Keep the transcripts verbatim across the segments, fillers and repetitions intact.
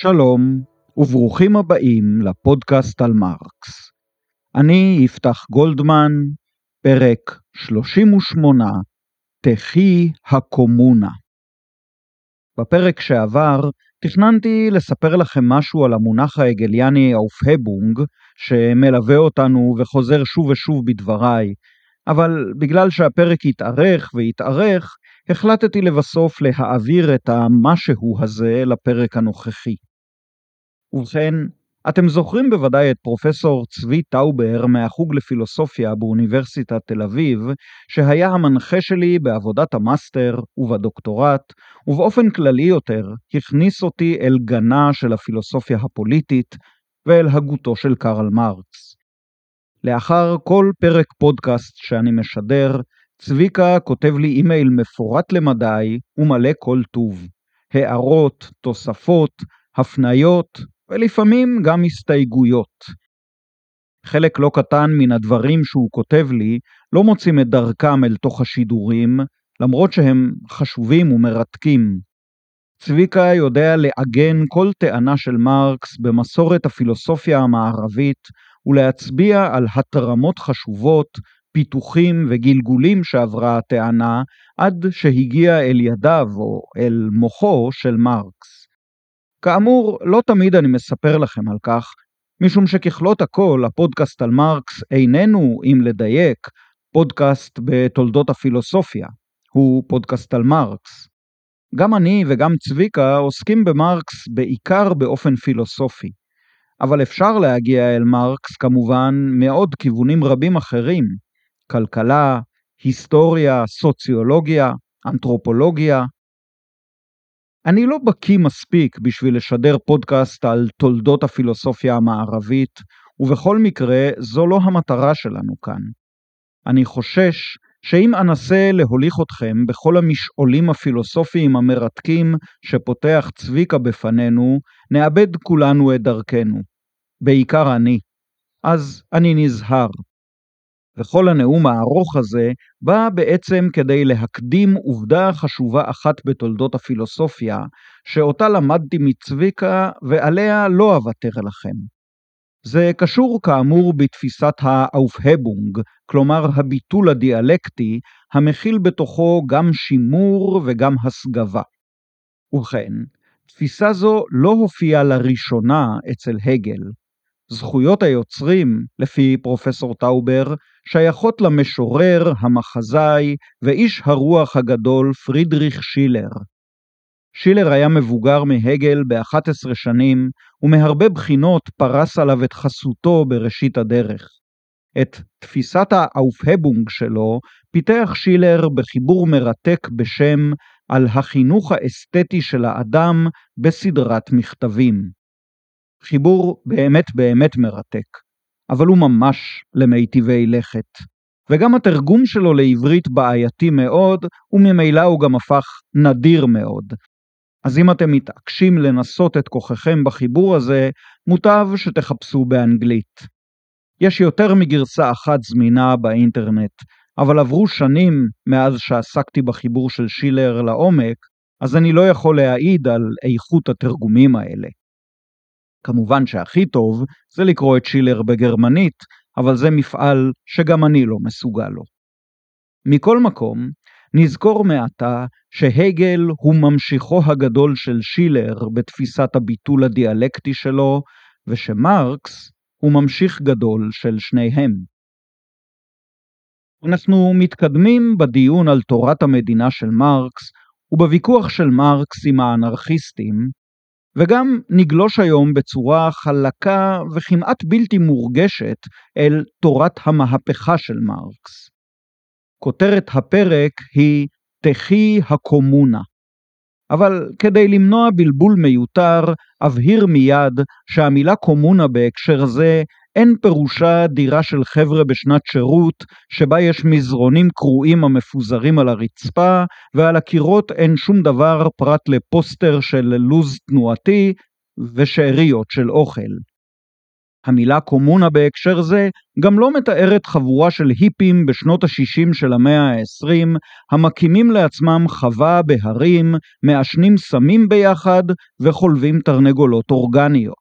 שלום וברוכים הבאים לפודקאסט על מרקס. אני יפתח גולדמן, פרק שלושים ושמונה, תחי הקומונה. בפרק שעבר תכננתי לספר לכם משהו על המונח ההגליאני האופהבונג שמלווה אותנו וחוזר שוב ושוב בדבריי, אבל בגלל שהפרק התארך והתארך, החלטתי לבסוף להעביר את המשהו הזה לפרק הנוכחי. ובכן, אתם זוכרים בוודאי את פרופסור צבי טאובר מהחוג לפילוסופיה באוניברסיטת תל אביב, שהיה המנחה שלי בעבודת המאסטר ובדוקטורט, ובאופן כללי יותר הכניס אותי אל גנה של הפילוסופיה הפוליטית ואל הגותו של קארל מרקס. לאחר כל פרק פודקאסט שאני משדר, צביקה כותב לי אימייל מפורט למדי ומלא כל טוב. הערות, תוספות, הפניות ולפעמים גם הסתייגויות. חלק לא קטן מן הדברים שהוא כותב לי לא מוצאים את דרכם אל תוך השידורים, למרות שהם חשובים ומרתקים. צביקה יודע לעגן כל טענה של מרקס במסורת הפילוסופיה המערבית ולהצביע על התרמות חשובות, פיתוחים וגלגולים שעברה הטענה עד שהגיע אל ידיו או אל מוחו של מרקס. כאמור, לא תמיד אני מספר לכם על כך, משום שככלות הכל הפודקאסט על מרקס איננו, אם לדייק, פודקאסט בתולדות הפילוסופיה, הוא פודקאסט על מרקס. גם אני וגם צביקה עוסקים במרקס בעיקר באופן פילוסופי, אבל אפשר להגיע אל מרקס כמובן מעוד כיוונים רבים אחרים, כלכלה, היסטוריה, סוציולוגיה, אנתרופולוגיה. אני לא בקי מספיק בשביל לשדר פודקאסט על תולדות הפילוסופיה המערבית, ובכל מקרה זו לא המטרה שלנו כאן. אני חושש שאם אנסה להוליך אתכם בכל המשעולים הפילוסופיים המרתקים שפותח צביקה בפנינו, נאבד כולנו את דרכנו. בעיקר אני. אז אני נזהר. וכל הנאום הארוך הזה בא בעצם כדי להקדים עובדה חשובה אחת בתולדות הפילוסופיה, שאותה למדתי מצביקה ועליה לא אוותר לכם. זה קשור כאמור בתפיסת האופהבונג, כלומר הביטול הדיאלקטי, המכיל בתוכו גם שימור וגם הסגבה. ובכן, תפיסה זו לא הופיעה לראשונה אצל הגל. זכויות היוצרים, לפי פרופסור טאובר, שייכות למשורר, המחזאי ואיש הרוח הגדול פרידריך שילר. שילר היה מבוגר מהגל ב-אחת עשרה שנים, ומהרבה בחינות פרס עליו את חסותו בראשית הדרך. את תפיסת האופהבונג שלו פיתח שילר בחיבור מרתק בשם על החינוך האסתטי של האדם בסדרת מכתבים. חיבור באמת באמת מרתק, אבל הוא ממש למיטיבי לכת. וגם התרגום שלו לעברית בעייתי מאוד, וממילא הוא גם הפך נדיר מאוד. אז אם אתם מתעקשים לנסות את כוחכם בחיבור הזה, מוטב שתחפשו באנגלית. יש יותר מגרסה אחת זמינה באינטרנט, אבל עברו שנים מאז שעסקתי בחיבור של שילר לעומק, אז אני לא יכול להעיד על איכות התרגומים האלה. כמובן שהכי טוב זה לקרוא את שילר בגרמנית, אבל זה מפעל שגם אני לא מסוגל לו. מכל מקום, נזכור מעתה שהגל הוא ממשיכו הגדול של שילר בתפיסת הביטול הדיאלקטי שלו, ושמרקס הוא ממשיך גדול של שניהם. אנחנו מתקדמים בדיון על תורת המדינה של מרקס, ובוויכוח של מרקס עם האנרכיסטים, וגם נגלוש היום בצורה חלקה וכמעט בלתי מורגשת אל תורת המהפכה של מרקס. כותרת הפרק היא תחי הקומונה. אבל כדי למנוע בלבול מיותר, אבהיר מיד שהמילה קומונה בהקשר זה אין פירושה דירה של חבר'ה בשנת שירות, שבה יש מזרונים קרועים המפוזרים על הרצפה, ועל הקירות אין שום דבר פרט לפוסטר של לוז תנועתי ושאריות של אוכל. המילה קומונה בהקשר זה גם לא מתארת חבורה של היפים בשנות ה-שישים של המאה ה-עשרים, המקימים לעצמם חווה בהרים, מעשנים סמים ביחד וחולבים תרנגולות אורגניות.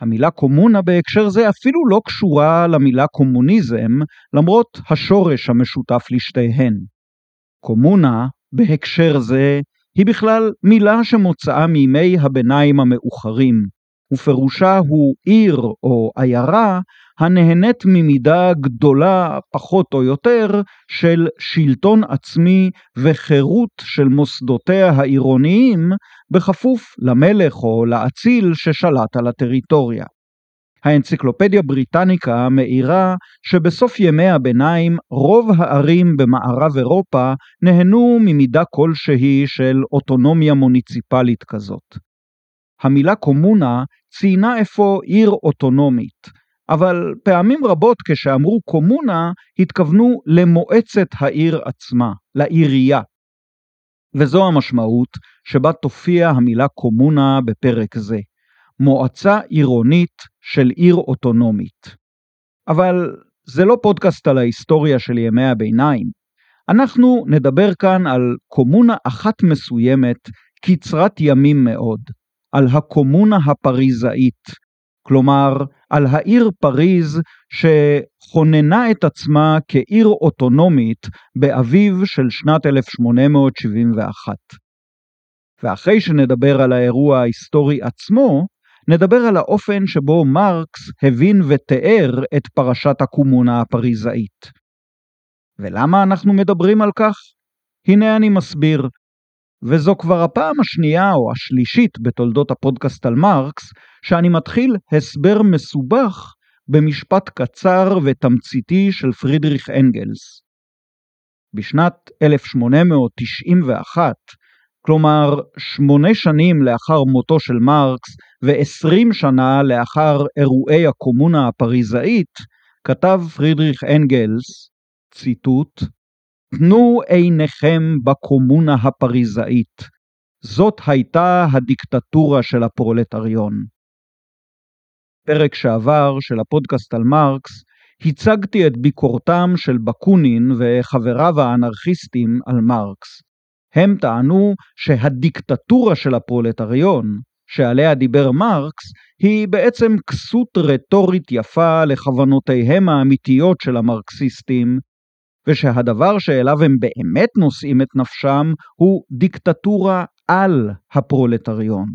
המילה קומונה בהקשר זה אפילו לא קשורה למילה קומוניזם, למרות השורש המשותף לשתיהן. קומונה בהקשר זה היא בכלל מילה שמוצאה מימי הביניים המאוחרים. ופירושה הוא עיר או עיירה הנהנית ממידה גדולה פחות או יותר של שלטון עצמי וחירות של מוסדותיה העירוניים בכפוף למלך או לאציל ששלט על הטריטוריה. האנציקלופדיה בריטניקה מאירה שבסוף ימי הביניים רוב הערים במערב אירופה נהנו ממידה כלשהי של אוטונומיה מוניציפלית כזאת. המילה קומונה ציינה איפה עיר אוטונומית, אבל פעמים רבות כשאמרו קומונה התכוונו למועצת העיר עצמה, לעירייה. וזו המשמעות שבה תופיע המילה קומונה בפרק זה, מועצה עירונית של עיר אוטונומית. אבל זה לא פודקאסט על ההיסטוריה של ימי הביניים. אנחנו נדבר כאן על קומונה אחת מסוימת, קצרת ימים מאוד. על הקומונה הפריזאית, כלומר על העיר פריז שכוננה את עצמה כעיר אוטונומית באביב של שנת אלף שמונה מאות שבעים ואחת. ואחרי שנדבר על האירוע ההיסטורי עצמו, נדבר על האופן שבו מרקס הבין ותיאר את פרשת הקומונה הפריזאית. ולמה אנחנו מדברים על כך? הנה אני מסביר. וזו כבר הפעם השנייה או השלישית בתולדות הפודקאסט על מרקס, שאני מתחיל הסבר מסובך במשפט קצר ותמציתי של פרידריך אנגלס. בשנת אלף שמונה מאות תשעים ואחת, כלומר שמונה שנים לאחר מותו של מרקס ועשרים שנה לאחר אירועי הקומונה הפריזאית, כתב פרידריך אנגלס, ציטוט, תנו עיניכם בקומונה הפריזאית. זאת הייתה הדיקטטורה של הפרולטריון. פרק שעבר של הפודקאסט על מרקס, הצגתי את ביקורתם של בקונין וחבריו האנרכיסטים על מרקס. הם טענו שהדיקטטורה של הפרולטריון, שעליה דיבר מרקס, היא בעצם כסות רטורית יפה לכוונותיהם האמיתיות של המרקסיסטים, ושהדבר שאליו הם באמת נושאים את נפשם הוא דיקטטורה על הפרולטריון.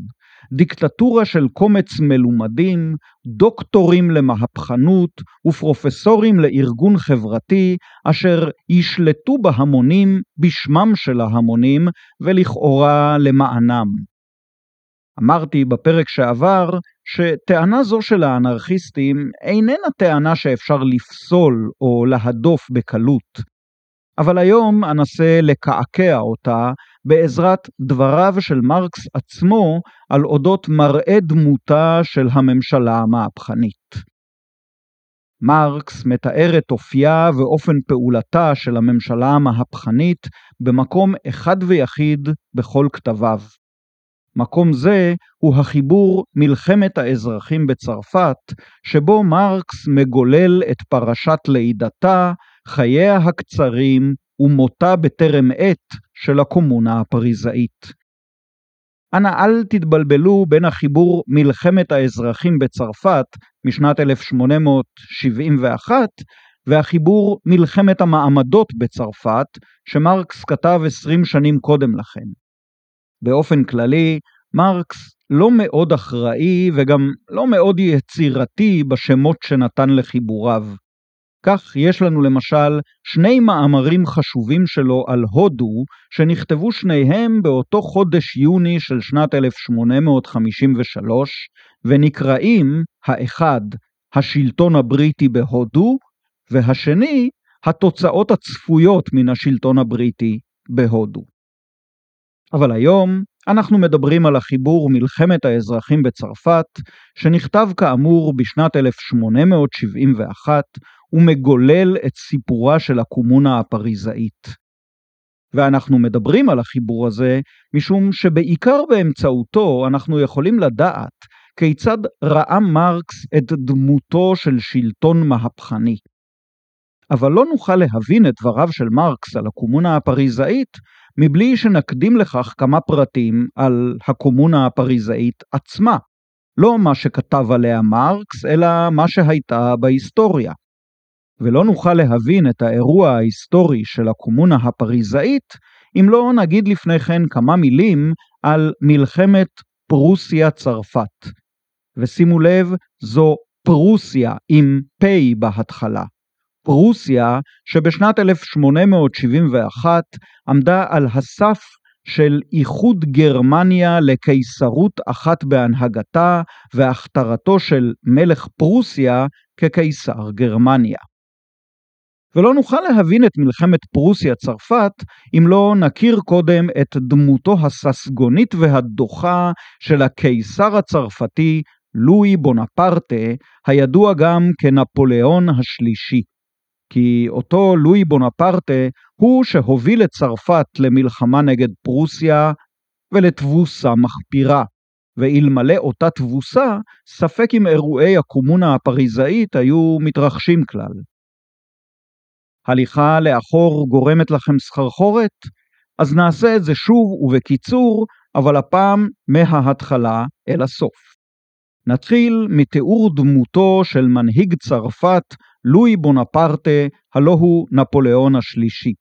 דיקטטורה של קומץ מלומדים, דוקטורים למהפכנות ופרופסורים לארגון חברתי, אשר ישלטו בהמונים בשמם של ההמונים ולכאורה למענם. אמרתי בפרק שעבר שטענה זו של האנרכיסטים איננה טענה שאפשר לפסול או להדוף בקלות, אבל היום אנסה לקעקע אותה בעזרת דבריו של מרקס עצמו על אודות מראה דמותה של הממשלה המהפכנית. מרקס מתאר את אופייה ואופן פעולתה של הממשלה המהפכנית במקום אחד ויחיד בכל כתביו. מקום זה הוא החיבור מלחמת האזרחים בצרפת, שבו מרקס מגולל את פרשת לידתה, חייה הקצרים ומותה בטרם עת של הקומונה הפריזאית. אנא אל תתבלבלו בין החיבור מלחמת האזרחים בצרפת משנת אלף שמונה מאות שבעים ואחת והחיבור מלחמת המעמדות בצרפת שמרקס כתב עשרים שנים קודם לכן. באופן כללי, מרקס לא מאוד אחראי וגם לא מאוד יצירתי בשמות שנתן לחיבוריו. כך יש לנו למשל שני מאמרים חשובים שלו על הודו, שנכתבו שניהם באותו חודש יוני של שנת אלף שמונה מאות חמישים ושלוש, ונקראים האחד השלטון הבריטי בהודו, והשני התוצאות הצפויות מן השלטון הבריטי בהודו. אבל היום אנחנו מדברים על החיבור מלחמת האזרחים בצרפת, שנכתב כאמור בשנת אלף שמונה מאות שבעים ואחת, ומגולל את סיפורה של הקומונה הפריזאית. ואנחנו מדברים על החיבור הזה, משום שבעיקר באמצעותו אנחנו יכולים לדעת כיצד ראה מרקס את דמותו של שלטון מהפכני. אבל לא נוכל להבין את דבריו של מרקס על הקומונה הפריזאית, מבלי שנקדים לכך כמה פרטים על הקומונה הפריזאית עצמה. לא מה שכתב עליה מרקס, אלא מה שהייתה בהיסטוריה. ולא נוכל להבין את האירוע ההיסטורי של הקומונה הפריזאית, אם לא נגיד לפני כן כמה מילים על מלחמת פרוסיה-צרפת. ושימו לב, זו פרוסיה עם פי בהתחלה. פרוסיה שבשנת אלף שמונה מאות שבעים ואחת עמדה על הסף של איחוד גרמניה לקיסרות אחת בהנהגתה והכתרתו של מלך פרוסיה כקיסר גרמניה. ולא נוכל להבין את מלחמת פרוסיה צרפת אם לא נכיר קודם את דמותו הססגונית והדוחה של הקיסר הצרפתי לואי בונפרטה, הידוע גם כנפוליאון השלישי. כי אותו לואי בונפרטה הוא שהוביל את צרפת למלחמה נגד פרוסיה ולתבוסה מחפירה. ואלמלא אותה תבוסה, ספק אם אירועי הקומונה הפריזאית היו מתרחשים כלל. הליכה לאחור גורמת לכם סחרחורת? אז נעשה את זה שוב ובקיצור, אבל הפעם מההתחלה אל הסוף. נתחיל מתיאור דמותו של מנהיג צרפת, לואי בונפרטה, הלא הוא נפוליאון השלישי.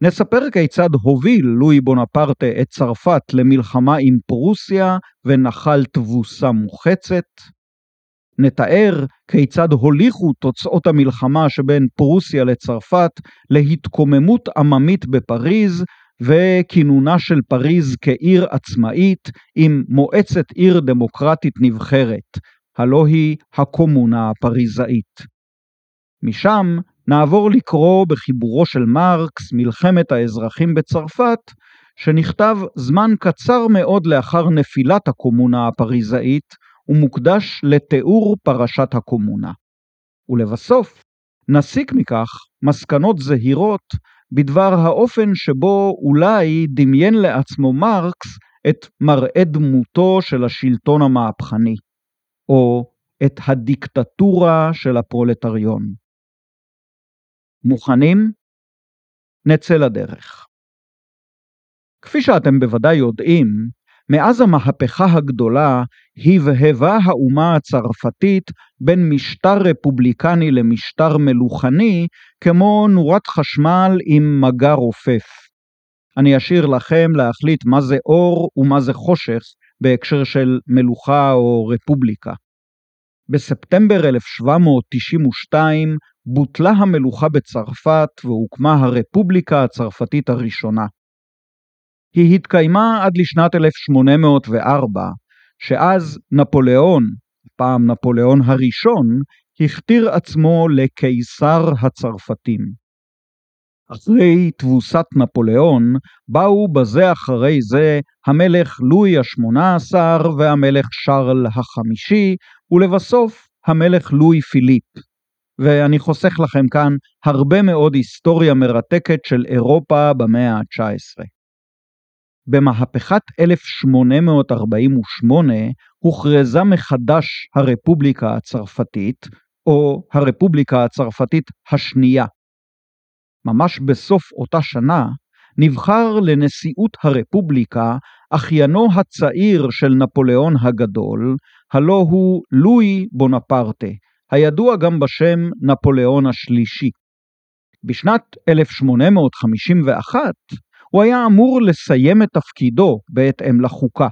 נספר כיצד הוביל לואי בונפרטה את צרפת למלחמה עם פרוסיה ונחל תבוסה מוחצת. נתאר כיצד הוליכו תוצאות המלחמה שבין פרוסיה לצרפת להתקוממות עממית בפריז וכינונה של פריז כעיר עצמאית עם מועצת עיר דמוקרטית נבחרת, הלא היא הקומונה הפריזאית. משם נעבור לקרוא בחיבורו של מרקס מלחמת האזרחים בצרפת, שנכתב זמן קצר מאוד לאחר נפילת הקומונה הפריזאית, ומוקדש לתיאור פרשת הקומונה. ולבסוף, נסיק מכך מסקנות זהירות בדבר האופן שבו אולי דמיין לעצמו מרקס את מראה דמותו של השלטון המהפכני, או את הדיקטטורה של הפרולטריון. מוכנים? נצא לדרך. כפי שאתם בוודאי יודעים, מאז המהפכה הגדולה הבהבה האומה הצרפתית בין משטר רפובליקני למשטר מלוכני, כמו נורת חשמל עם מגע רופף. אני אשאיר לכם להחליט מה זה אור ומה זה חושך בהקשר של מלוכה או רפובליקה. בספטמבר אלף שבע מאות תשעים ושתיים בוטלה המלוכה בצרפת והוקמה הרפובליקה הצרפתית הראשונה. היא התקיימה עד לשנת אלף שמונה מאות וארבע, שאז נפוליאון, פעם נפוליאון הראשון, הכתיר עצמו לקיסר הצרפתים. אחרי תבוסת נפוליאון, באו בזה אחרי זה המלך לואי ה-שמונה עשר והמלך שרל החמישי, ולבסוף המלך לואי פיליפ. ואני חוסך לכם כאן הרבה מאוד היסטוריה מרתקת של אירופה במאה ה-תשע עשרה. במהפכת אלף שמונה מאות ארבעים ושמונה הוכרזה מחדש הרפובליקה הצרפתית, או הרפובליקה הצרפתית השנייה. ממש בסוף אותה שנה נבחר לנשיאות הרפובליקה אחיינו הצעיר של נפוליאון הגדול, הלא הוא לואי בונפרטה, הידוע גם בשם נפוליאון השלישי. בשנת אלף שמונה מאות חמישים ואחת הוא היה אמור לסיים את תפקידו בהתאם לחוקה.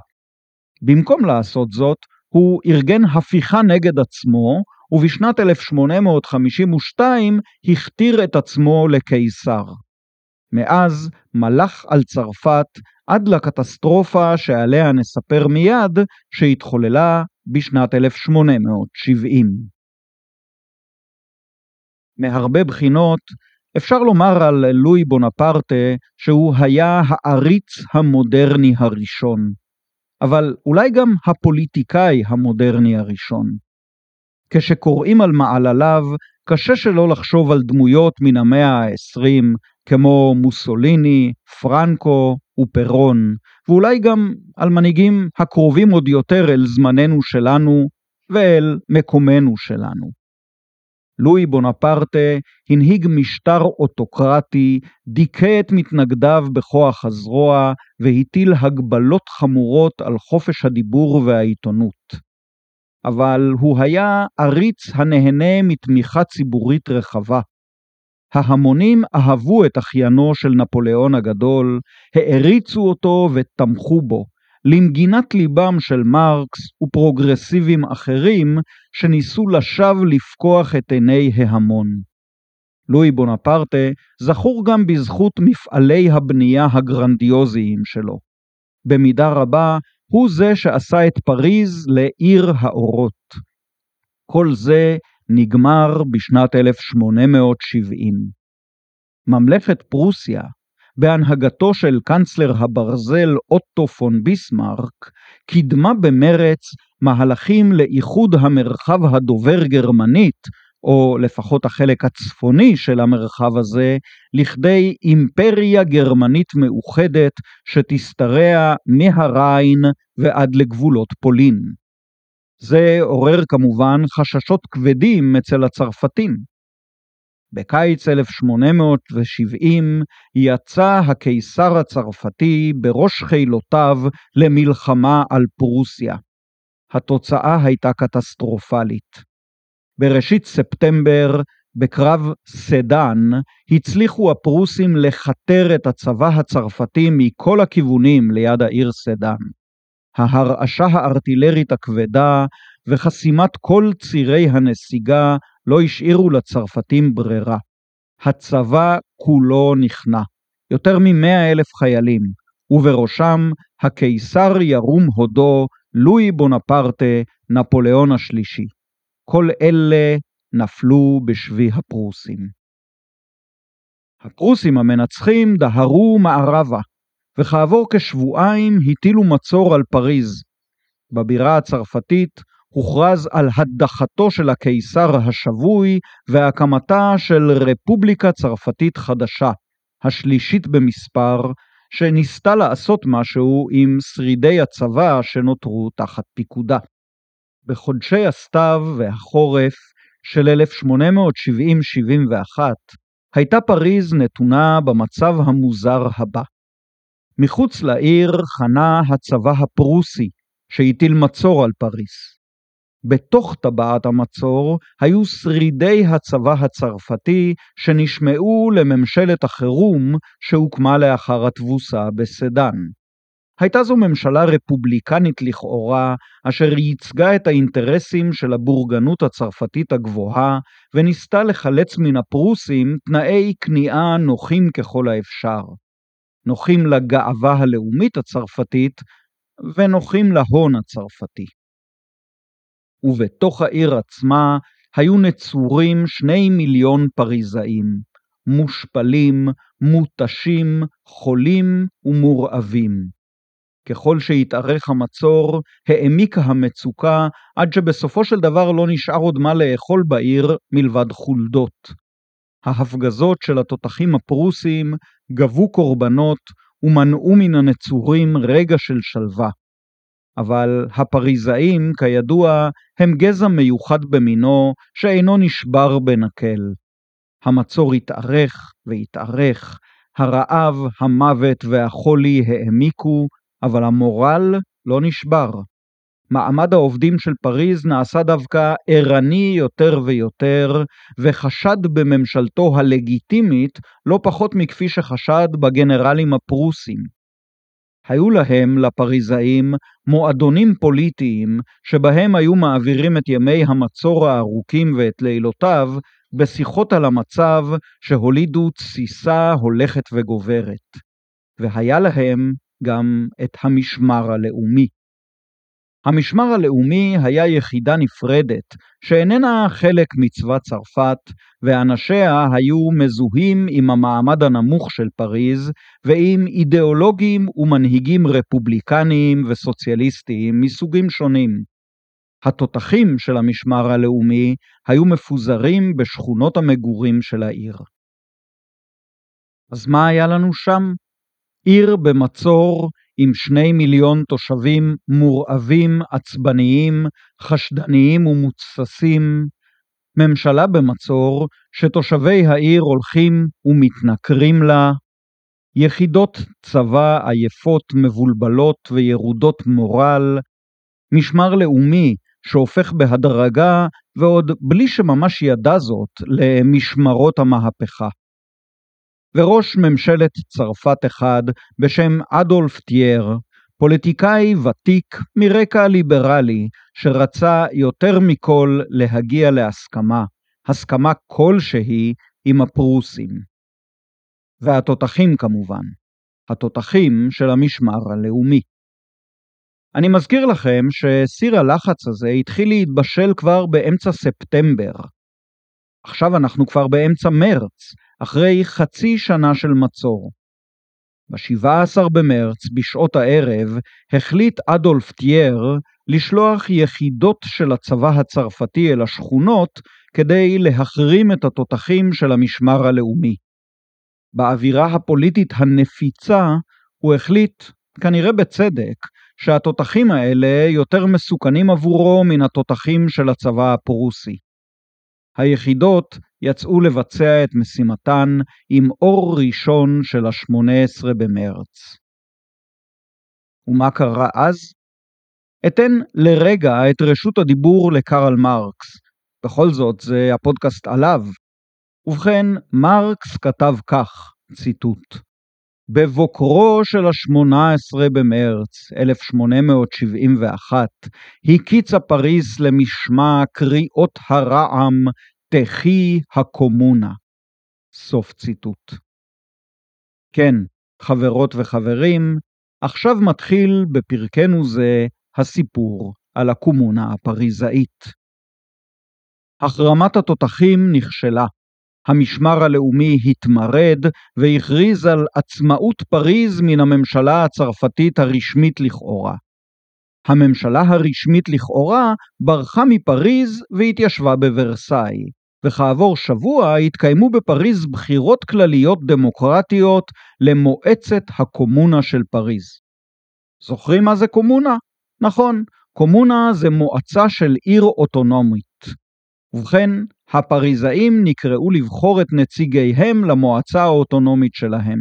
במקום לעשות זאת, הוא ארגן הפיכה נגד עצמו, ובשנת אלף שמונה מאות חמישים ושתיים הכתיר את עצמו לקיסר. מאז מלך על צרפת עד לקטסטרופה שעליה נספר מיד, שהתחוללה בשנת אלף שמונה מאות שבעים. מהרבה בחינות, אפשר לומר על לואי בונפרטה שהוא היה העריץ המודרני הראשון, אבל אולי גם הפוליטיקאי המודרני הראשון. כשקוראים על מעלליו, קשה שלא לחשוב על דמויות מן המאה ה-העשרים, כמו מוסוליני, פרנקו ופרון, ואולי גם על מנהיגים הקרובים עוד יותר אל זמננו שלנו ואל מקומנו שלנו. לואי בונפרטה הנהיג משטר אוטוקרטי, דיכא את מתנגדיו בכוח הזרוע, והטיל הגבלות חמורות על חופש הדיבור והעיתונות. אבל הוא היה עריץ הנהנה מתמיכה ציבורית רחבה. ההמונים אהבו את אחיינו של נפוליאון הגדול, העריצו אותו ותמכו בו, למגינת ליבם של מרקס ופרוגרסיבים אחרים שניסו לשווא לפקוח את עיני ההמון. לואי בונפרטה זכור גם בזכות מפעלי הבנייה הגרנדיוזיים שלו. במידה רבה הוא זה שעשה את פריז לעיר האורות. כל זה נגמר בשנת אלף שמונה מאות שבעים. ממלכת פרוסיה, בהנהגתו של קנצלר הברזל אוטו פון ביסמרק, קידמה במרץ מהלכים לאיחוד המרחב הדובר גרמנית, או לפחות החלק הצפוני של המרחב הזה, לכדי אימפריה גרמנית מאוחדת שתשתרע מהריין ועד לגבולות פולין. זה עורר כמובן חששות כבדים אצל הצרפתים. בקיץ אלף שמונה מאות שבעים יצא הקיסר הצרפתי בראש חילותיו למלחמה על פרוסיה. התוצאה הייתה קטסטרופלית. בראשית ספטמבר, בקרב סדן, הצליחו הפרוסים לחתר את הצבא הצרפתי מכל הכיוונים ליד העיר סדן. ההרעשה הארטילרית הכבדה וחסימת כל צירי הנסיגה לא השאירו לצרפתים ברירה. הצבא כולו נכנע, יותר ממאה אלף חיילים, ובראשם הקיסר ירום הודו, לואי בונפרטה, נפוליאון השלישי. כל אלה נפלו בשבי הפרוסים. הפרוסים המנצחים דהרו מערבה, וכעבור כשבועיים הטילו מצור על פריז. בבירה הצרפתית הוכרז על הדחתו של הקיסר השבוי והקמתה של רפובליקה צרפתית חדשה, השלישית במספר, שניסתה לעשות משהו עם שרידי הצבא שנותרו תחת פיקודה. בחודשי הסתיו והחורף של אלף שמונה מאות שבעים עד שבעים ואחת הייתה פריז נתונה במצב המוזר הבא. מחוץ לעיר חנה הצבא הפרוסי שהטיל מצור על פריז. בתוך טבעת המצור היו שרידי הצבא הצרפתי שנשמעו לממשלת החירום שהוקמה לאחר התבוסה בסדן. הייתה זו ממשלה רפובליקנית לכאורה, אשר ייצגה את האינטרסים של הבורגנות הצרפתית הגבוהה, וניסתה לחלץ מן הפרוסים תנאי כניעה נוחים ככל האפשר. נוחים לגאווה הלאומית הצרפתית, ונוחים להון הצרפתי. ובתוך העיר עצמה היו נצורים שני מיליון פריזאים, מושפלים, מותשים, חולים ומורעבים. ככל שהתארך המצור, העמיקה המצוקה, עד שבסופו של דבר לא נשאר עוד מה לאכול בעיר מלבד חולדות. ההפגזות של התותחים הפרוסים גבו קורבנות ומנעו מן הנצורים רגע של שלווה. אבל הפריזאים, כידוע, הם גזע מיוחד במינו שאינו נשבר בנקל. המצור התארך והתארך, הרעב, המוות והחולי העמיקו, אבל המורל לא נשבר. מעמד העובדים של פריז נעשה דווקא ערני יותר ויותר, וחשד בממשלתו הלגיטימית לא פחות מכפי שחשד בגנרלים הפרוסים. היו להם, לפריזאים, מועדונים פוליטיים, שבהם היו מעבירים את ימי המצור הארוכים ואת לילותיו, בשיחות על המצב שהולידו תסיסה הולכת וגוברת. והיה להם גם את המשמר הלאומי. המשמר הלאומי היה יחידה נפרדת, שאיננה חלק מצבא צרפת, ואנשיה היו מזוהים עם המעמד הנמוך של פריז, ועם אידיאולוגים ומנהיגים רפובליקניים וסוציאליסטיים מסוגים שונים. התותחים של המשמר הלאומי היו מפוזרים בשכונות המגורים של העיר. אז מה היה לנו שם? עיר במצור עם שני מיליון תושבים מורעבים, עצבניים, חשדניים ומוצסים. ממשלה במצור שתושבי העיר הולכים ומתנכרים לה. יחידות צבא עייפות, מבולבלות וירודות מורל. משמר לאומי שהופך בהדרגה ועוד בלי שממש ידע זאת למשמרות המהפכה. וראש ממשלת צרפת אחד בשם אדולף תיאר, פוליטיקאי ותיק מרקע ליברלי שרצה יותר מכל להגיע להסכמה, הסכמה כלשהי עם הפרוסים. והתותחים כמובן, התותחים של המשמר הלאומי. אני מזכיר לכם שסיר הלחץ הזה התחיל להתבשל כבר באמצע ספטמבר. עכשיו אנחנו כבר באמצע מרץ, אחרי חצי שנה של מצור. ב-שבעה עשר במרץ, בשעות הערב, החליט אדולף תיאר לשלוח יחידות של הצבא הצרפתי אל השכונות כדי להחרים את התותחים של המשמר הלאומי. באווירה הפוליטית הנפיצה, הוא החליט, כנראה בצדק, שהתותחים האלה יותר מסוכנים עבורו מן התותחים של הצבא הפרוסי. היחידות יצאו לבצע את משימתן עם אור ראשון של ה-שמונה עשר במרץ. ומה קרה אז? אתן לרגע את רשות הדיבור לקארל מרקס. בכל זאת זה הפודקאסט עליו. ובכן, מרקס כתב כך, ציטוט: בבוקרו של ה-שמונה עשר במרץ אלף שמונה מאות שבעים ואחת, הקיצה פריז למשמע קריאות הרעם, תחי הקומונה. סוף ציטוט. כן, חברות וחברים, עכשיו מתחיל בפרקנו זה הסיפור על הקומונה הפריזאית. החרמת התותחים נכשלה. המשמר הלאומי התמרד והכריז על עצמאות פריז מן הממשלה הצרפתית הרשמית לכאורה. הממשלה הרשמית לכאורה ברחה מפריז והתיישבה בוורסאי, וכעבור שבוע התקיימו בפריז בחירות כלליות דמוקרטיות למועצת הקומונה של פריז. זוכרים מה זה קומונה? נכון, קומונה זה מועצה של עיר אוטונומית. ובכן, הפריזאים נקראו לבחור את נציגיהם למועצה האוטונומית שלהם.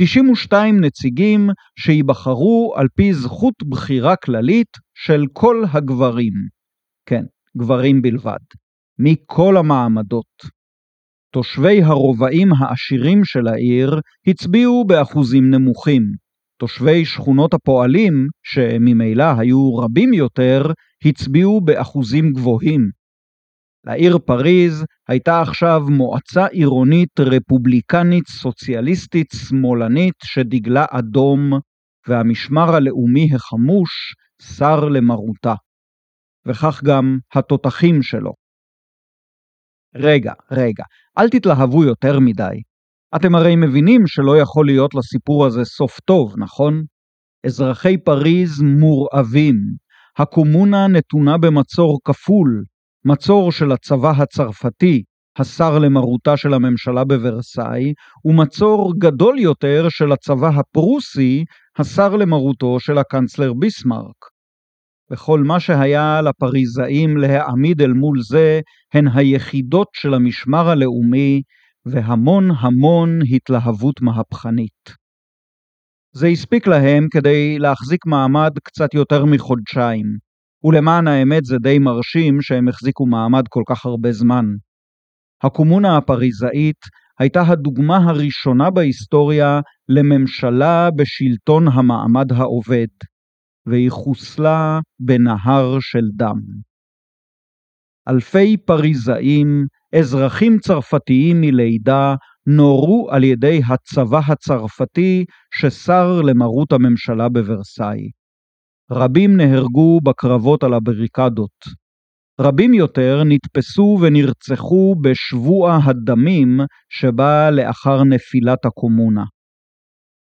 תשעים ושתיים נציגים שיבחרו על פי זכות בחירה כללית של כל הגברים. כן, גברים בלבד. מכל המעמדות. תושבי הרובעים העשירים של העיר הצביעו באחוזים נמוכים. תושבי שכונות הפועלים, שממילא היו רבים יותר, הצביעו באחוזים גבוהים. לעיר פריז הייתה עכשיו מועצה עירונית רפובליקנית סוציאליסטית שמאלנית שדגלה אדום, והמשמר הלאומי החמוש שר למרותה. וכך גם התותחים שלו. רגע, רגע, אל תתלהבו יותר מדי. אתם הרי מבינים שלא יכול להיות לסיפור הזה סוף טוב, נכון? אזרחי פריז מורעבים. הקומונה נתונה במצור כפול. מצור של הצבא הצרפתי, השר למרותה של הממשלה בוורסאי, ומצור גדול יותר של הצבא הפרוסי, השר למרותו של הקנצלר ביסמרק. וכל מה שהיה לפריזאים להעמיד אל מול זה, הן היחידות של המשמר הלאומי, והמון המון התלהבות מהפכנית. זה הספיק להם כדי להחזיק מעמד קצת יותר מחודשיים. ולמען האמת זה די מרשים שהם החזיקו מעמד כל כך הרבה זמן. הקומונה הפריזאית הייתה הדוגמה הראשונה בהיסטוריה לממשלה בשלטון המעמד העובד, והיא חוסלה בנהר של דם. אלפי פריזאים, אזרחים צרפתיים מלידה, נורו על ידי הצבא הצרפתי ששר למרות הממשלה בוורסאי. רבים נהרגו בקרבות על הבריקדות. רבים יותר נתפסו ונרצחו בשבוע הדמים שבא לאחר נפילת הקומונה.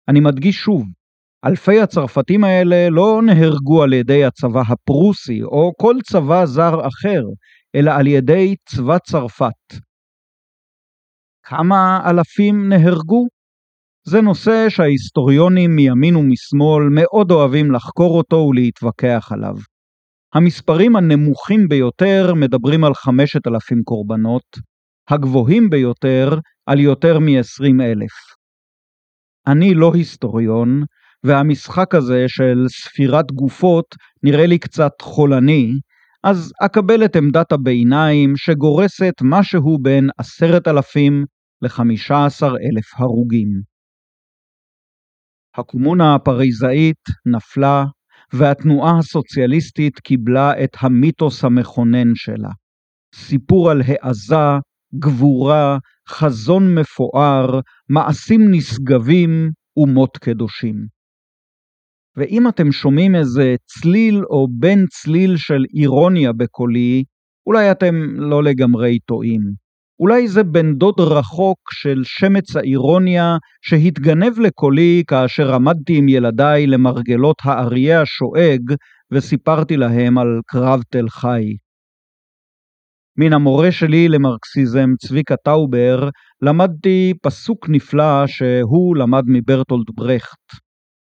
אני מדגיש שוב, אלפי הצרפתים האלה לא נהרגו על ידי הצבא הפרוסי או כל צבא זר אחר, אלא על ידי צבא צרפת. כמה אלפים נהרגו? זה נושא שההיסטוריונים מימין ומשמאל מאוד אוהבים לחקור אותו ולהתווכח עליו. המספרים הנמוכים ביותר מדברים על חמשת אלפים קורבנות, הגבוהים ביותר על יותר מ-עשרים אלף. אני לא היסטוריון, והמשחק הזה של ספירת גופות נראה לי קצת חולני, אז אקבל את עמדת הביניים שגורסת משהו בין עשרת אלפים לחמישה עשר אלף הרוגים. הקומונה הפריזאית נפלה, והתנועה הסוציאליסטית קיבלה את המיתוס המכונן שלה. סיפור על העזה, גבורה, חזון מפואר, מעשים נשגבים ומות קדושים. ואם אתם שומעים איזה צליל או בן צליל של אירוניה בקולי, אולי אתם לא לגמרי טועים. אולי זה בן דוד רחוק של שמץ האירוניה שהתגנב לקולי כאשר עמדתי עם ילדיי למרגלות האריה השואג וסיפרתי להם על קרב תל חי. מן המורה שלי למרקסיזם צבי טאובר למדתי פסוק נפלא שהוא למד מברטולד ברכט.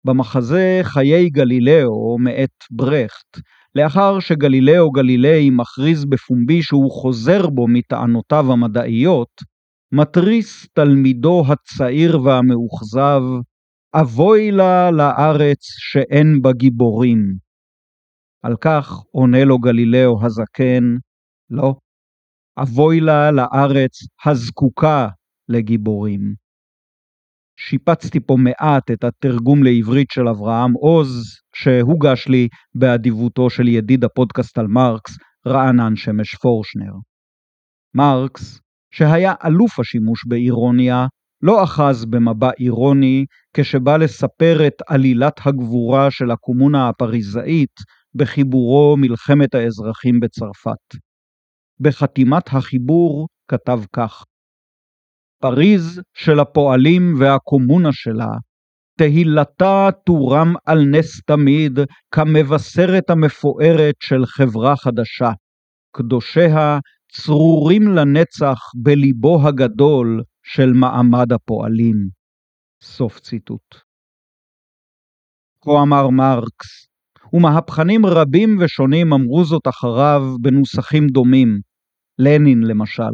במחזה חיי גלילאו מאת ברכט, לאחר שגלילאו גלילאי מכריז בפומבי שהוא חוזר בו מטענותיו המדעיות, מטריס תלמידו הצעיר והמאוכזב, אבוי לה לארץ שאין בה גיבורים. על כך עונה לו גלילאו הזקן, לא, אבוי לה לארץ הזקוקה לגיבורים. שיפצתי פה מעט את התרגום לעברית של אברהם עוז, שהוגש לי באדיבותו של ידיד הפודקאסט על מרקס, רענן שמש פורשנר. מרקס, שהיה אלוף השימוש באירוניה, לא אחז במבע אירוני כשבא לספר את עלילת הגבורה של הקומונה הפריזאית בחיבורו מלחמת האזרחים בצרפת. בחתימת החיבור כתב כך: פריז של הפועלים והקומונה שלה, תהילתה תורם על נס תמיד כמבשרת המפוארת של חברה חדשה. קדושיה צרורים לנצח בליבו הגדול של מעמד הפועלים. סוף ציטוט. כה אמר מרקס, ומהפכנים רבים ושונים אמרו זאת אחריו בנוסחים דומים, לנין למשל.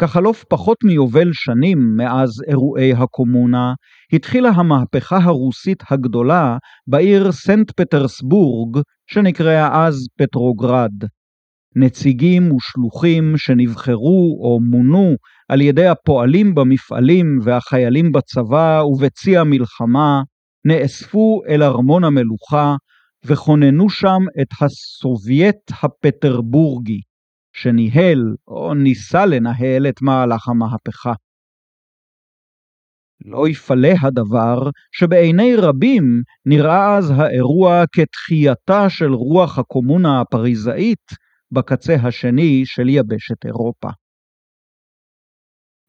כחלוף פחות מיובל שנים מאז אירועי הקומונה, התחילה המהפכה הרוסית הגדולה בעיר סנט פטרסבורג, שנקראה אז פטרוגרד. נציגים ושלוחים שנבחרו או מונו על ידי הפועלים במפעלים והחיילים בצבא ובצי המלחמה, נאספו אל ארמון המלוכה וכוננו שם את הסובייט הפטרבורגי, שניהל או ניסה לנהל את מהלך המהפכה. לא יפלא הדבר שבעיני רבים נראה אז האירוע כתחייתה של רוח הקומונה הפריזאית בקצה השני של יבשת אירופה.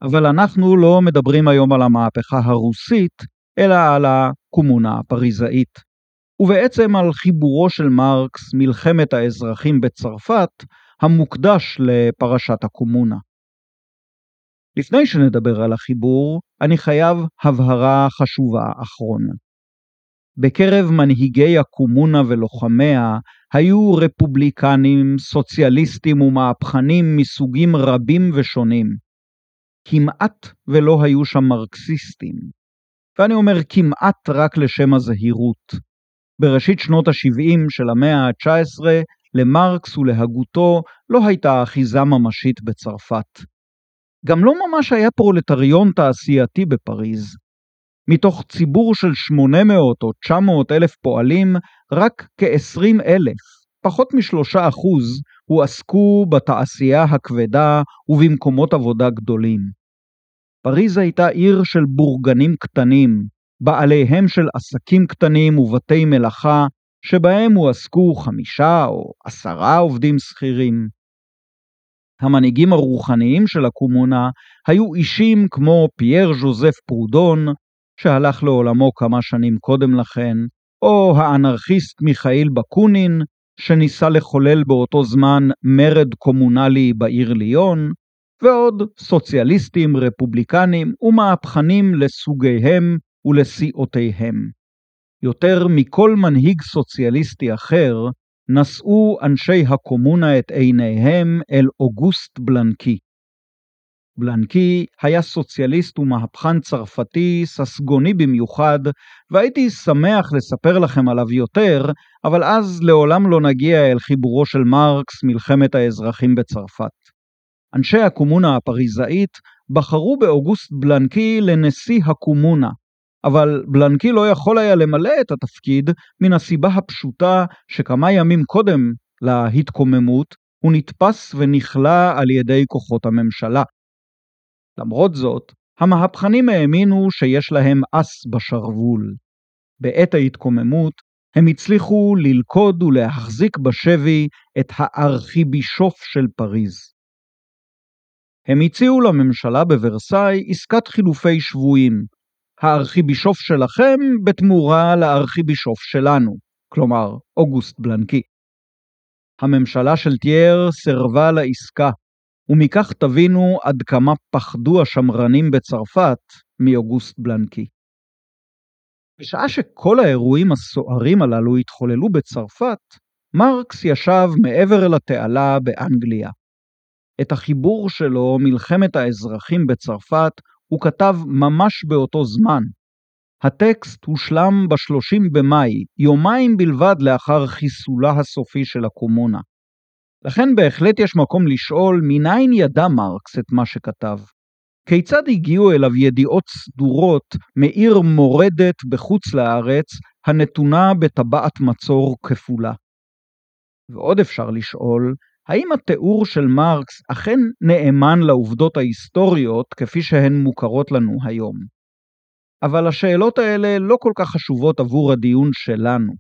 אבל אנחנו לא מדברים היום על המהפכה הרוסית, אלא על הקומונה הפריזאית, ובעצם על חיבורו של מרקס מלחמת האזרחים בצרפת, המוקדש לפרשת הקומונה. לפני שנדבר על החיבור, אני חייב הבהרה חשובה אחרונה. בקרב מנהיגי הקומונה ולוחמיה, היו רפובליקנים, סוציאליסטים ומהפכנים מסוגים רבים ושונים. כמעט ולא היו שם מרקסיסטים. ואני אומר כמעט רק לשם הזהירות. בראשית שנות ה-שבעים של המאה ה-תשע עשרה, למרקס ולהגותו לא הייתה אחיזה ממשית בצרפת. גם לא ממש היה פרולטריון תעשייתי בפריז. מתוך ציבור של שמונה מאות או תשע מאות אלף פועלים, רק כ-עשרים אלף, פחות משלושה אחוז, הועסקו בתעשייה הכבדה ובמקומות עבודה גדולים. פריז הייתה עיר של בורגנים קטנים, בעליהם של עסקים קטנים ובתי מלאכה, שבהם הועסקו חמישה או עשרה עובדים שכירים. המנהיגים הרוחניים של הקומונה היו אישים כמו פייר ז'וזף פרודון, שהלך לעולמו כמה שנים קודם לכן, או האנרכיסט מיכאיל בקונין, שניסה לחולל באותו זמן מרד קומונלי בעיר ליון, ועוד סוציאליסטים, רפובליקנים ומהפכנים לסוגיהם ולסיעותיהם. יותר מכל מנהיג סוציאליסטי אחר, נשאו אנשי הקומונה את עיניהם אל אוגוסט בלנקי. בלנקי היה סוציאליסט ומהפכן צרפתי, ססגוני במיוחד, והייתי שמח לספר לכם עליו יותר, אבל אז לעולם לא נגיע אל חיבורו של מרקס מלחמת האזרחים בצרפת. אנשי הקומונה הפריזאית בחרו באוגוסט בלנקי לנשיא הקומונה, אבל בלנקי לא יכול היה למלא את התפקיד מן הסיבה הפשוטה שכמה ימים קודם להתקוממות הוא נתפס ונכלה על ידי כוחות הממשלה. למרות זאת, המהפכנים האמינו שיש להם אס בשרוול. בעת ההתקוממות, הם הצליחו ללכוד ולהחזיק בשבי את הארכיבישוף של פריז. הם הציעו לממשלה בוורסאי עסקת חילופי שבויים, הארכיבישוף שלכם בתמורה לארכיבישוף שלנו, כלומר אוגוסט בלנקי. הממשלה של תיאר סרבה לעסקה, ומכך תבינו עד כמה פחדו השמרנים בצרפת מאוגוסט בלנקי. בשעה שכל האירועים הסוערים הללו התחוללו בצרפת, מרקס ישב מעבר לתעלה באנגליה. את החיבור שלו, מלחמת האזרחים בצרפת, הוא כתב ממש באותו זמן. הטקסט הושלם ב-שלושים במאי, יומיים בלבד לאחר חיסולה הסופי של הקומונה. לכן בהחלט יש מקום לשאול מניין ידע מרקס את מה שכתב. כיצד הגיעו אליו ידיעות סדורות מעיר מורדת בחוץ לארץ, הנתונה בטבעת מצור כפולה? ועוד אפשר לשאול, האם התיאור של מרקס אכן נאמן לעובדות ההיסטוריות כפי שהן מוכרות לנו היום? אבל השאלות האלה לא כל כך חשובות עבור הדיון שלנו,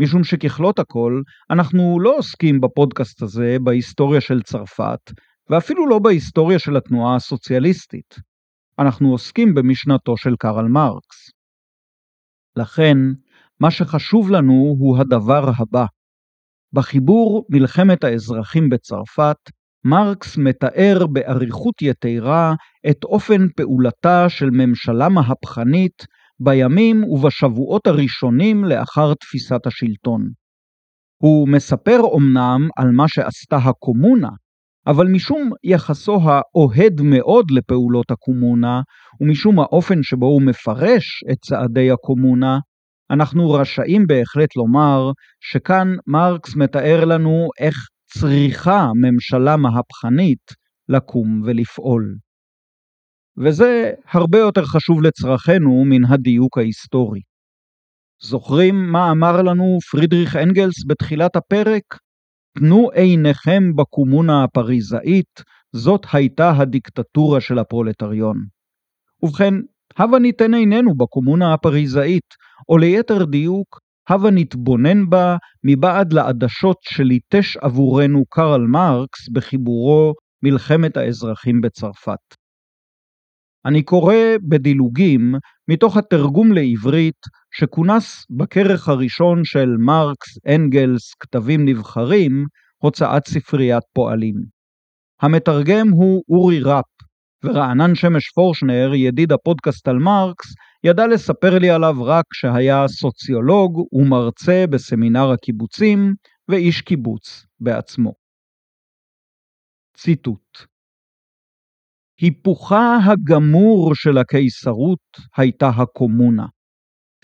משום שככלות הכל אנחנו לא עוסקים בפודקאסט הזה בהיסטוריה של צרפת, ואפילו לא בהיסטוריה של התנועה הסוציאליסטית. אנחנו עוסקים במשנתו של קארל מרקס. לכן, מה שחשוב לנו הוא הדבר הבא. בחיבור מלחמת האזרחים בצרפת, מרקס מתאר באריכות יתרה את אופן פעולתה של ממשלה מהפכנית בימים ובשבועות הראשונים לאחר תפיסת השלטון. הוא מספר אומנם על מה שעשתה הקומונה, אבל משום יחסו האוהד מאוד לפעולות הקומונה, ומשום האופן שבו הוא מפרש את צעדי הקומונה, אנחנו רשאים בהחלט לומר שכאן מרקס מתאר לנו איך צריכה ממשלה מהפכנית לקום ולפעול. וזה הרבה יותר חשוב לצרכנו מן הדיוק ההיסטורי. זוכרים מה אמר לנו פרידריך אנגלס בתחילת הפרק? תנו עיניכם בקומונה הפריזאית, זאת הייתה הדיקטטורה של הפרולטריון. ובכן, הבה ניתן עינינו בקומונה הפריזאית, או ליתר דיוק, הבה נתבונן בה מבעד לעדשות שליטש עבורנו קארל מרקס בחיבורו מלחמת האזרחים בצרפת. אני קורא בדילוגים מתוך התרגום לעברית שכונס בכרך הראשון של מרקס אנגלס כתבים נבחרים, הוצאת ספריית פועלים. המתרגם הוא אורי ראפ, ורענן שמש פורשנר, ידיד הפודקאסט על מרקס, ידע לספר לי עליו רק שהיה סוציולוג ומרצה בסמינר הקיבוצים ואיש קיבוץ בעצמו. ציטוט: היפוכה הגמור של הקיסרות הייתה הקומונה.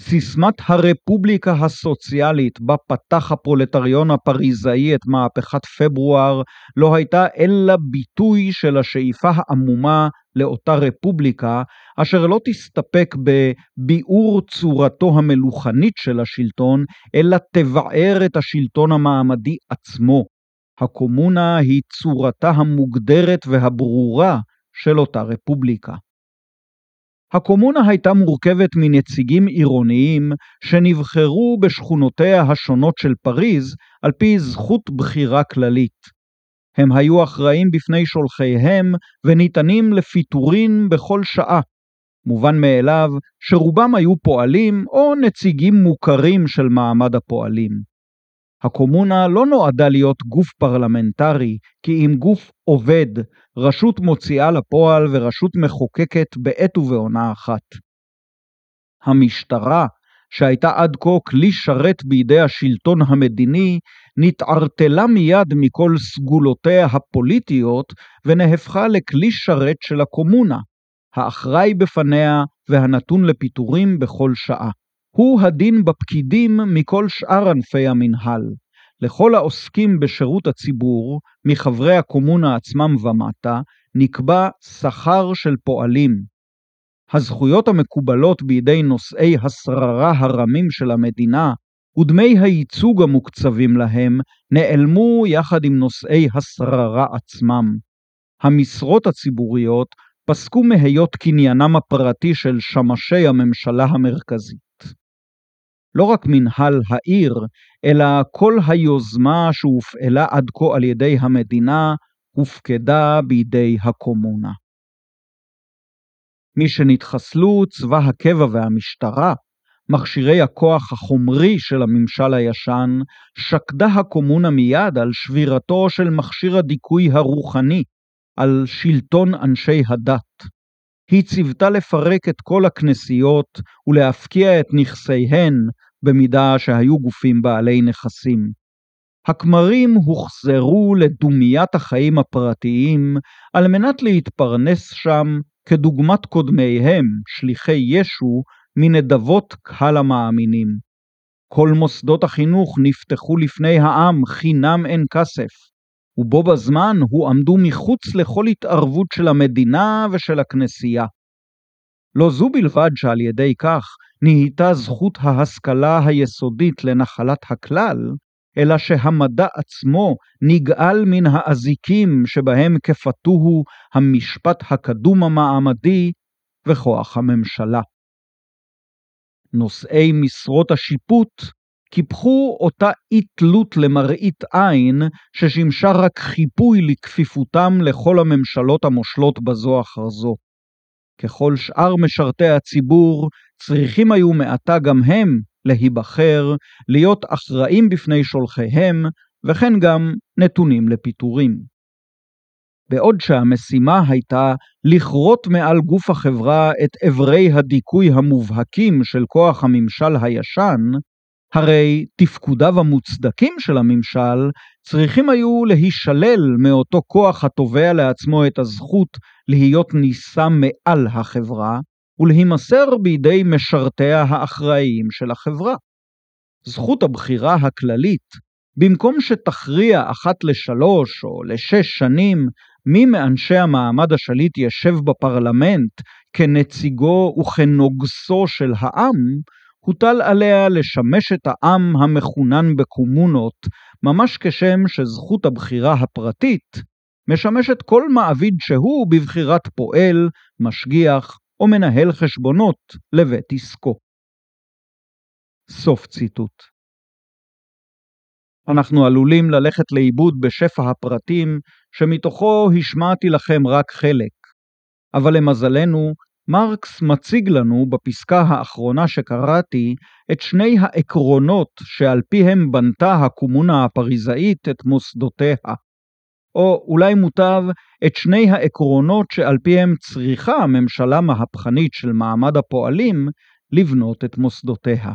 סיסמת הרפובליקה הסוציאלית בה פתח הפרולטריון הפריזאי את מהפכת פברואר לא הייתה אלא ביטוי של השאיפה העמומה לאותה רפובליקה, אשר לא תסתפק בביאור צורתו המלוכנית של השלטון, אלא תבער את השלטון המעמדי עצמו. הקומונה היא צורתה המוגדרת והברורה של אותה רפובליקה. הקומונה הייתה מורכבת מנציגים עירוניים שנבחרו בשכונותיה השונות של פריז על פי זכות בחירה כללית. הם היו אחראים בפני שולחיהם וניתנים לפיטורין בכל שעה. מובן מאליו שרובם היו פועלים או נציגים מוכרים של מעמד הפועלים. הקומונה לא נועדה להיות גוף פרלמנטרי, כי אם גוף עובד, רשות מוציאה לפועל ורשות מחוקקת בעת ובעונה אחת. המשטרה, שהייתה עד כה כלי שרת בידי השלטון המדיני, נתערטלה מיד מכל סגולותיה הפוליטיות ונהפכה לכלי שרת של הקומונה, האחראי בפניה והנתון לפיטורים בכל שעה. הוא הדין בפקידים מכל שאר ענפי המנהל, לכל העוסקים בשירות הציבור, מחברי הקומונה עצמם ומטה, נקבע שכר של פועלים. הזכויות המקובלות בידי נושאי השררה הרמים של המדינה ודמי הייצוג המוקצבים להם נעלמו יחד עם נושאי השררה עצמם. המשרות הציבוריות פסקו מהיות קניינם הפרטי של שמשי הממשלה המרכזית. לא רק מנהל העיר, אלא כל היוזמה שהופעלה עד כה על ידי המדינה הופקדה בידי הקומונה. מי שנתחסלו צבא הקבע והמשטרה, מכשירי הכוח החומרי של הממשל הישן, שקדה הקומונה מיד על שבירתו של מכשיר הדיכוי הרוחני, על שלטון אנשי הדת. היא ציוותה לפרק את כל הכנסיות ולהפקיע את נכסיהן במידה שהיו גופים בעלי נכסים. הכמרים הוחזרו לדומיית החיים הפרטיים על מנת להתפרנס שם כדוגמת קודמיהם, שליחי ישו, מנדבות קהל המאמינים. כל מוסדות החינוך נפתחו לפני העם חינם אין כסף, ובו בזמן הועמדו מחוץ לכל התערבות של המדינה ושל הכנסייה. לא זו בלבד שעל ידי כך נהייתה זכות ההשכלה היסודית לנחלת הכלל, אלא שהמדע עצמו נגאל מן האזיקים שבהם כפתוהו המשפט הקדום המעמדי וכוח הממשלה. נושאי משרות השיפוט קיפחו אותה אי-תלות למראית עין ששימשה רק חיפוי לכפיפותם לכל הממשלות המושלות בזו אחר זו. ככל שאר משרתי הציבור צריכים היו מעתה גם הם להיבחר, להיות אחראים בפני שולחיהם, וכן גם נתונים לפיטורים. בעוד שהמשימה הייתה לכרות מעל גוף החברה את עברי הדיכוי המובהקים של כוח הממשל הישן, הרי תפקודיו המוצדקים של הממשל צריכים היו להישלל מאותו כוח התובע לעצמו את הזכות להיות נישא מעל החברה, ולהימסר בידי משרתיה האחראיים של החברה. זכות הבחירה הכללית, במקום שתכריע אחת לשלוש או לשש שנים, מי מאנשי המעמד השליט ישב בפרלמנט כנציגו וכנוגסו של העם, הוטל עליה לשמש את העם המכונן בקומונות, ממש כשם שזכות הבחירה הפרטית משמשת כל מעביד שהוא בבחירת פועל, משגיח, או מנהל חשבונות לבית עסקו. סוף ציטוט. אנחנו עלולים ללכת לאיבוד בשפע הפרטים, שמתוכו השמעתי לכם רק חלק. אבל למזלנו, מרקס מציג לנו בפסקה האחרונה שקראתי, את שני העקרונות שעל פיהם בנתה הקומונה הפריזאית את מוסדותיה. או אולי מוטב את שני העקרונות שעל פיהם צריכה הממשלה מהפכנית של מעמד הפועלים לבנות את מוסדותיה.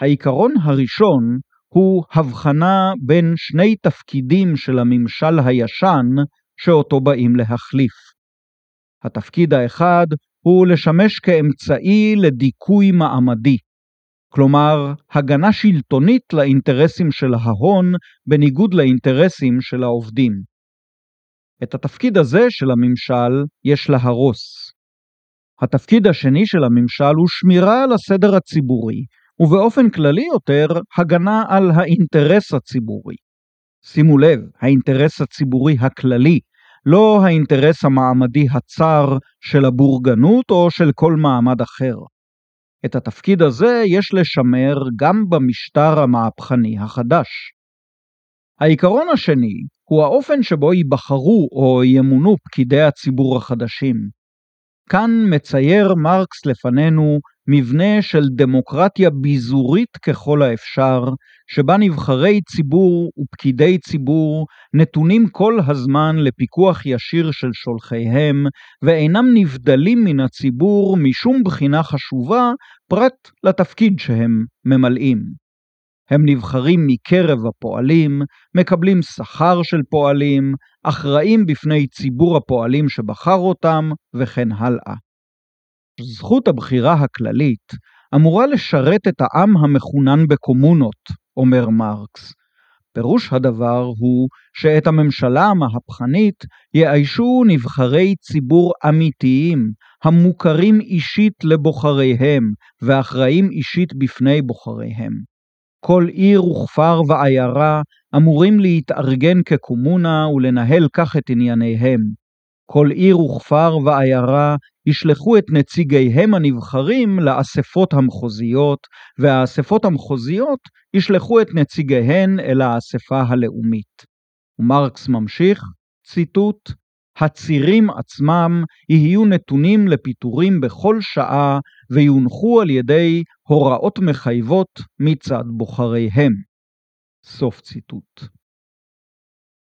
העיקרון הראשון הוא הבחנה בין שני תפקידים של הממשל הישן שאותו באים להחליף. התפקיד האחד הוא לשמש כאמצעי לדיכוי מעמדי. כלומר, הגנה שלטונית לאינטרסים של ההון בניגוד לאינטרסים של העובדים. את התפקיד הזה של הממשל יש להרוס. התפקיד השני של הממשל הוא שמירה על הסדר הציבורי, ובאופן כללי יותר, הגנה על האינטרס הציבורי. שימו לב, האינטרס הציבורי הכללי, לא האינטרס המעמדי הצר של הבורגנות או של כל מעמד אחר. את התפקיד הזה יש לשמר גם במשטר המהפכני החדש. העיקרון השני הוא האופן שבו ייבחרו או ימונו פקידי הציבור החדשים. כאן מצייר מרקס לפנינו מבנה של דמוקרטיה ביזורית ככל האפשר, שבה נבחרי ציבור ופקידי ציבור נתונים כל הזמן לפיקוח ישיר של שולחיהם, ואינם נבדלים מן הציבור משום בחינה חשובה פרט לתפקיד שהם ממלאים. הם נבחרים מקרב הפועלים, מקבלים שכר של פועלים, אחראים בפני ציבור הפועלים שבחר אותם וכן הלאה. זכות הבחירה הכללית אמורה לשרת את העם המכונן בקומונות, אומר מרקס. פירוש הדבר הוא שאת הממשלה המהפכנית יאיישו נבחרי ציבור אמיתיים, המוכרים אישית לבוחריהם ואחראים אישית בפני בוחריהם. כל עיר וכפר ועיירה אמורים להתארגן כקומונה ולנהל כך את ענייניהם. כל עיר וכפר ועיירה ישלחו את נציגיהם הנבחרים לאספות המחוזיות, והאספות המחוזיות ישלחו את נציגיהן אל האספה הלאומית. ומרקס ממשיך, ציטוט, הצירים עצמם יהיו נתונים לפיטורים בכל שעה ויונחו על ידי הוראות מחייבות מצד בוחריהם. סוף ציטוט.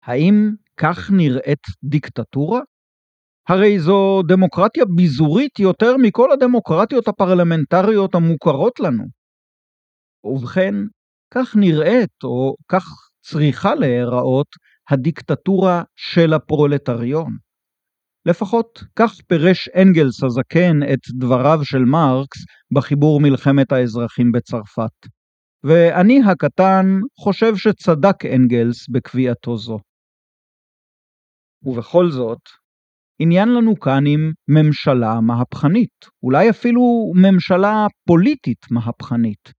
האם כך נראית דיקטטורה? הרי זו דמוקרטיה ביזורית יותר מכל הדמוקרטיות הפרלמנטריות המוכרות לנו. ובכן, כך נראית או כך צריכה להיראות הדיקטטורה של הפרולטריון. לפחות כך פירש אנגלס הזקן את דבריו של מרקס בחיבור מלחמת האזרחים בצרפת. ואני הקטן חושב שצדק אנגלס בקביעתו זו. ובכל זאת, עניין לנו כאן עם ממשלה מהפכנית, אולי אפילו ממשלה פוליטית מהפכנית.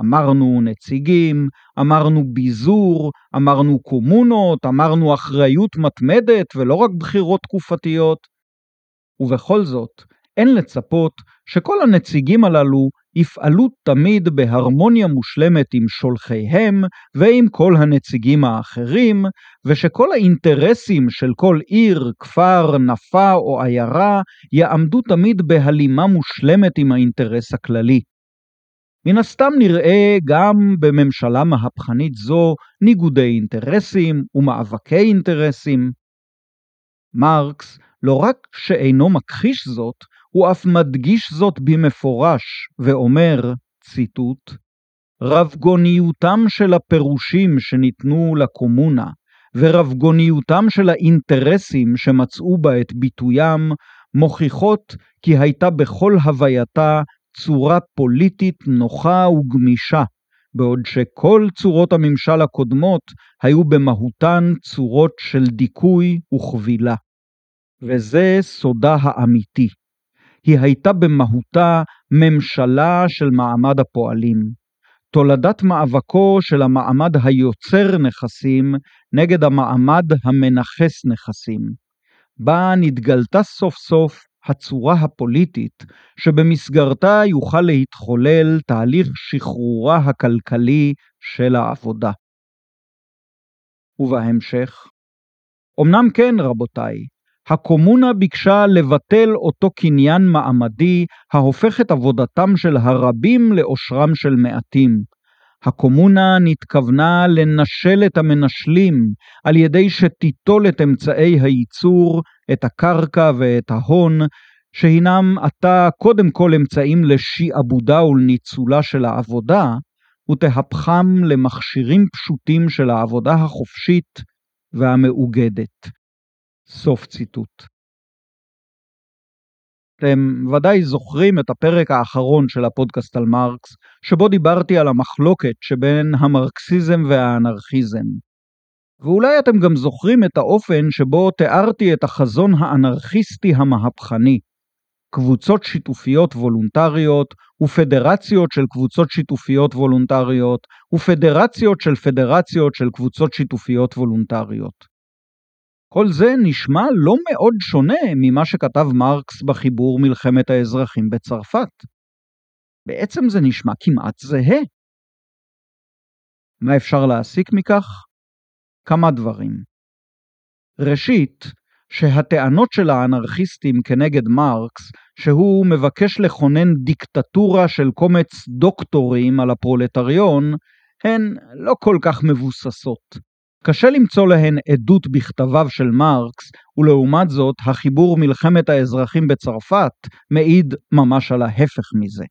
אמרנו נציגים, אמרנו ביזור, אמרנו קומונות, אמרנו אחריות מתמדת ולא רק בחירות תקופתיות. ובכל זאת, אין לצפות שכל הנציגים הללו יפעלו תמיד בהרמוניה מושלמת עם שולחיהם ועם כל הנציגים האחרים, ושכל האינטרסים של כל עיר, כפר, נפה או עיירה יעמדו תמיד בהלימה מושלמת עם האינטרס הכללי. מן הסתם נראה גם בממשלה מהפכנית זו ניגודי אינטרסים ומאבקי אינטרסים. מרקס לא רק שאינו מכחיש זאת, הוא אף מדגיש זאת במפורש ואומר, ציטוט, רבגוניותם של הפירושים שניתנו לקומונה ורבגוניותם של האינטרסים שמצאו בה את ביטוים מוכיחות כי הייתה בכל הווייתה צורה פוליטית נוחה וגמישה, בעוד שכל צורות הממשל הקודמות היו במהותן צורות של דיכוי וכבילה. וזה סודה האמיתי. היא הייתה במהותה ממשלה של מעמד הפועלים. תולדת מאבקו של המעמד היוצר נכסים נגד המעמד המנחס נכסים. בה נתגלתה סוף סוף הצורה הפוליטית שבמסגרתה יוכל להתחולל תהליך שחרורה הכלכלי של העבודה. ובהמשך, אמנם כן רבותיי, הקומונה ביקשה לבטל אותו קניין מעמדי ההופך את עבודתם של הרבים לאושרם של מעטים. הקומונה נתכוונה לנשל את המנשלים על ידי שתיטול את אמצעי הייצור, את הקרקע ואת ההון, שהינם עתה קודם כל אמצעים לשיעבודה ולניצולה של העבודה, ותהפכם למכשירים פשוטים של העבודה החופשית והמאוגדת. סוף ציטוט. אתם ודאי זוכרים את הפרק האחרון של הפודקאסט על מרקס, שבו דיברתי על המחלוקת שבין המרקסיזם והאנרכיזם. ואולי אתם גם זוכרים את האופן שבו תיארתי את החזון האנרכיסטי המהפכני. קבוצות שיתופיות וולונטריות ופדרציות של קבוצות שיתופיות וולונטריות ופדרציות של פדרציות של קבוצות שיתופיות וולונטריות. כל זה נשמע לא מאוד שונה ממה שכתב מרקס בחיבור מלחמת האזרחים בצרפת. בעצם זה נשמע כמעט זהה. מה אפשר להסיק מכך? כמה דברים. ראשית, שהטענות של האנרכיסטים כנגד מרקס, שהוא מבקש לכונן דיקטטורה של קומץ דוקטורים על הפרולטריון, הן לא כל כך מבוססות. קשה למצוא להן עדות בכתביו של מרקס, ולעומת זאת החיבור מלחמת האזרחים בצרפת מעיד ממש על ההפך מזה.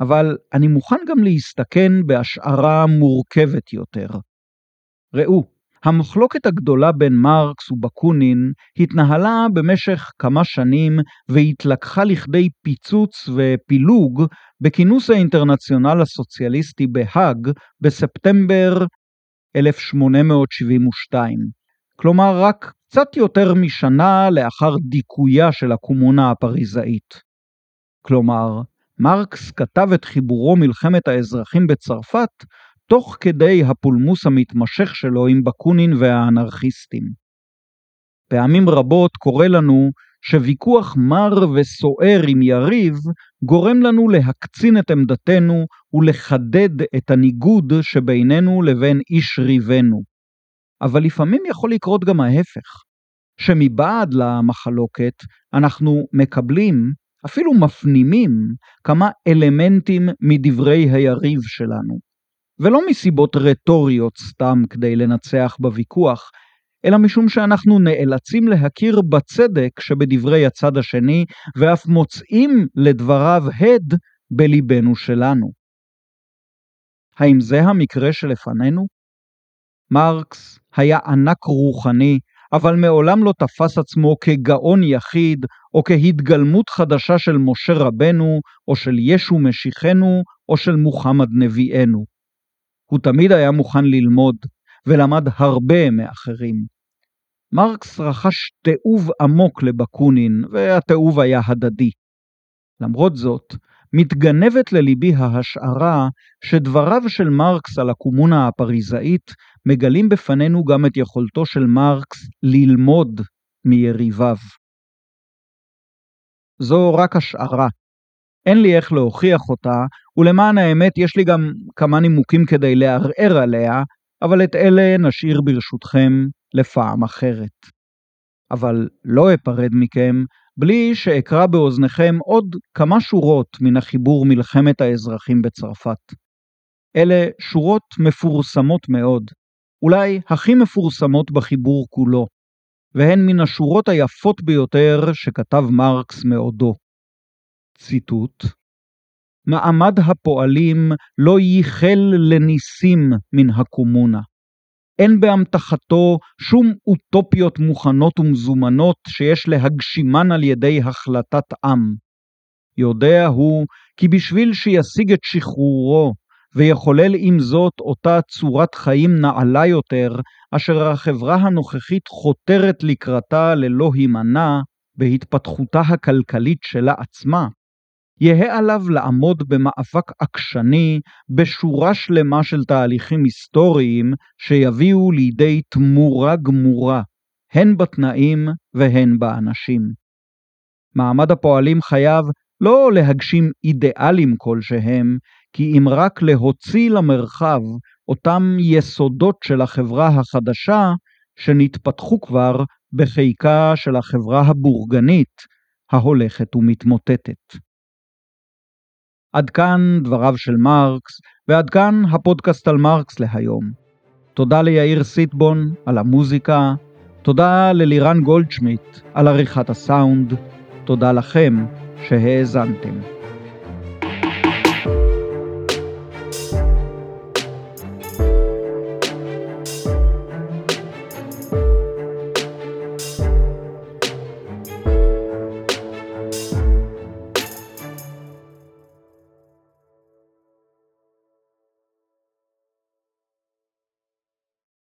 אבל אני מוכן גם להסתכן בהשערה מורכבת יותר. ראו, המחלוקת הגדולה בין מרקס ובקונין התנהלה במשך כמה שנים והתלקחה לכדי פיצוץ ופילוג בכינוס האינטרנציונל הסוציאליסטי בהאג בספטמבר אלף שמונה מאות שבעים ושתיים. כלומר רק קצת יותר משנה לאחר דיכויה של הקומונה הפריזאית. כלומר, מרקס כתב את חיבורו מלחמת האזרחים בצרפת תוך כדי הפולמוס המתמשך שלו עם בקונין והאנרכיסטים. פעמים רבות קורה לנו שוויכוח מר וסוער עם יריב גורם לנו להקצין את עמדתנו ולחדד את הניגוד שבינינו לבין איש ריבנו. אבל לפעמים יכול לקרות גם ההפך, שמבעד למחלוקת אנחנו מקבלים, אפילו מפנימים, כמה אלמנטים מדברי היריב שלנו. ולא מסיבות רטוריות סתם כדי לנצח בוויכוח, אלא משום שאנחנו נאלצים להכיר בצדק שבדברי הצד השני, ואף מוצאים לדבריו הד בליבנו שלנו. האם זה המקרה שלפנינו? מרקס היה ענק רוחני, אבל מעולם לא תפס עצמו כגאון יחיד, או כהתגלמות חדשה של משה רבנו, או של ישו משיחנו, או של מוחמד נביאנו. הוא תמיד היה מוכן ללמוד, ולמד הרבה מאחרים. מרקס רכש תיעוב עמוק לבקונין, והתיעוב היה הדדי. למרות זאת, מתגנבת לליבי ההשערה שדבריו של מרקס על הקומונה הפריזאית מגלים בפנינו גם את יכולתו של מרקס ללמוד מיריביו. זו רק השערה. אין לי איך להוכיח אותה, ולמען האמת יש לי גם כמה נימוקים כדי לערער עליה, אבל את אלה נשאיר ברשותכם לפעם אחרת. אבל לא אפרד מכם, בלי שאקרא באוזניכם עוד כמה שורות מן החיבור מלחמת האזרחים בצרפת. אלה שורות מפורסמות מאוד, אולי הכי מפורסמות בחיבור כולו, והן מן השורות היפות ביותר שכתב מרקס מעודו. ציטוט: מעמד הפועלים לא ייחל לניסים מן הקומונה. אין בהמתחתו שום אוטופיות מוכנות ומזומנות שיש להגשימן על ידי החלטת עם. יודע הוא כי בשביל שישיג את שחרורו ויחולל עם זאת אותה צורת חיים נעלה יותר, אשר החברה הנוכחית חותרת לקראתה ללא הימנע בהתפתחותה הכלכלית שלה עצמה, יהיה עליו לעמוד במאבק עקשני בשורה שלמה של תהליכים היסטוריים שיביאו לידי תמורה גמורה, הן בתנאים והן באנשים. מעמד הפועלים חייב לא להגשים אידיאלים כלשהם, כי אם רק להוציא למרחב אותם יסודות של החברה החדשה שנתפתחו כבר בחיקה של החברה הבורגנית ההולכת ומתמוטטת. עד כאן דבריו של מרקס, ועד כאן הפודקאסט על מרקס להיום. תודה ליאיר סיטבון על המוזיקה, תודה ללירן גולדשמיט על עריכת הסאונד, תודה לכם שהאזנתם.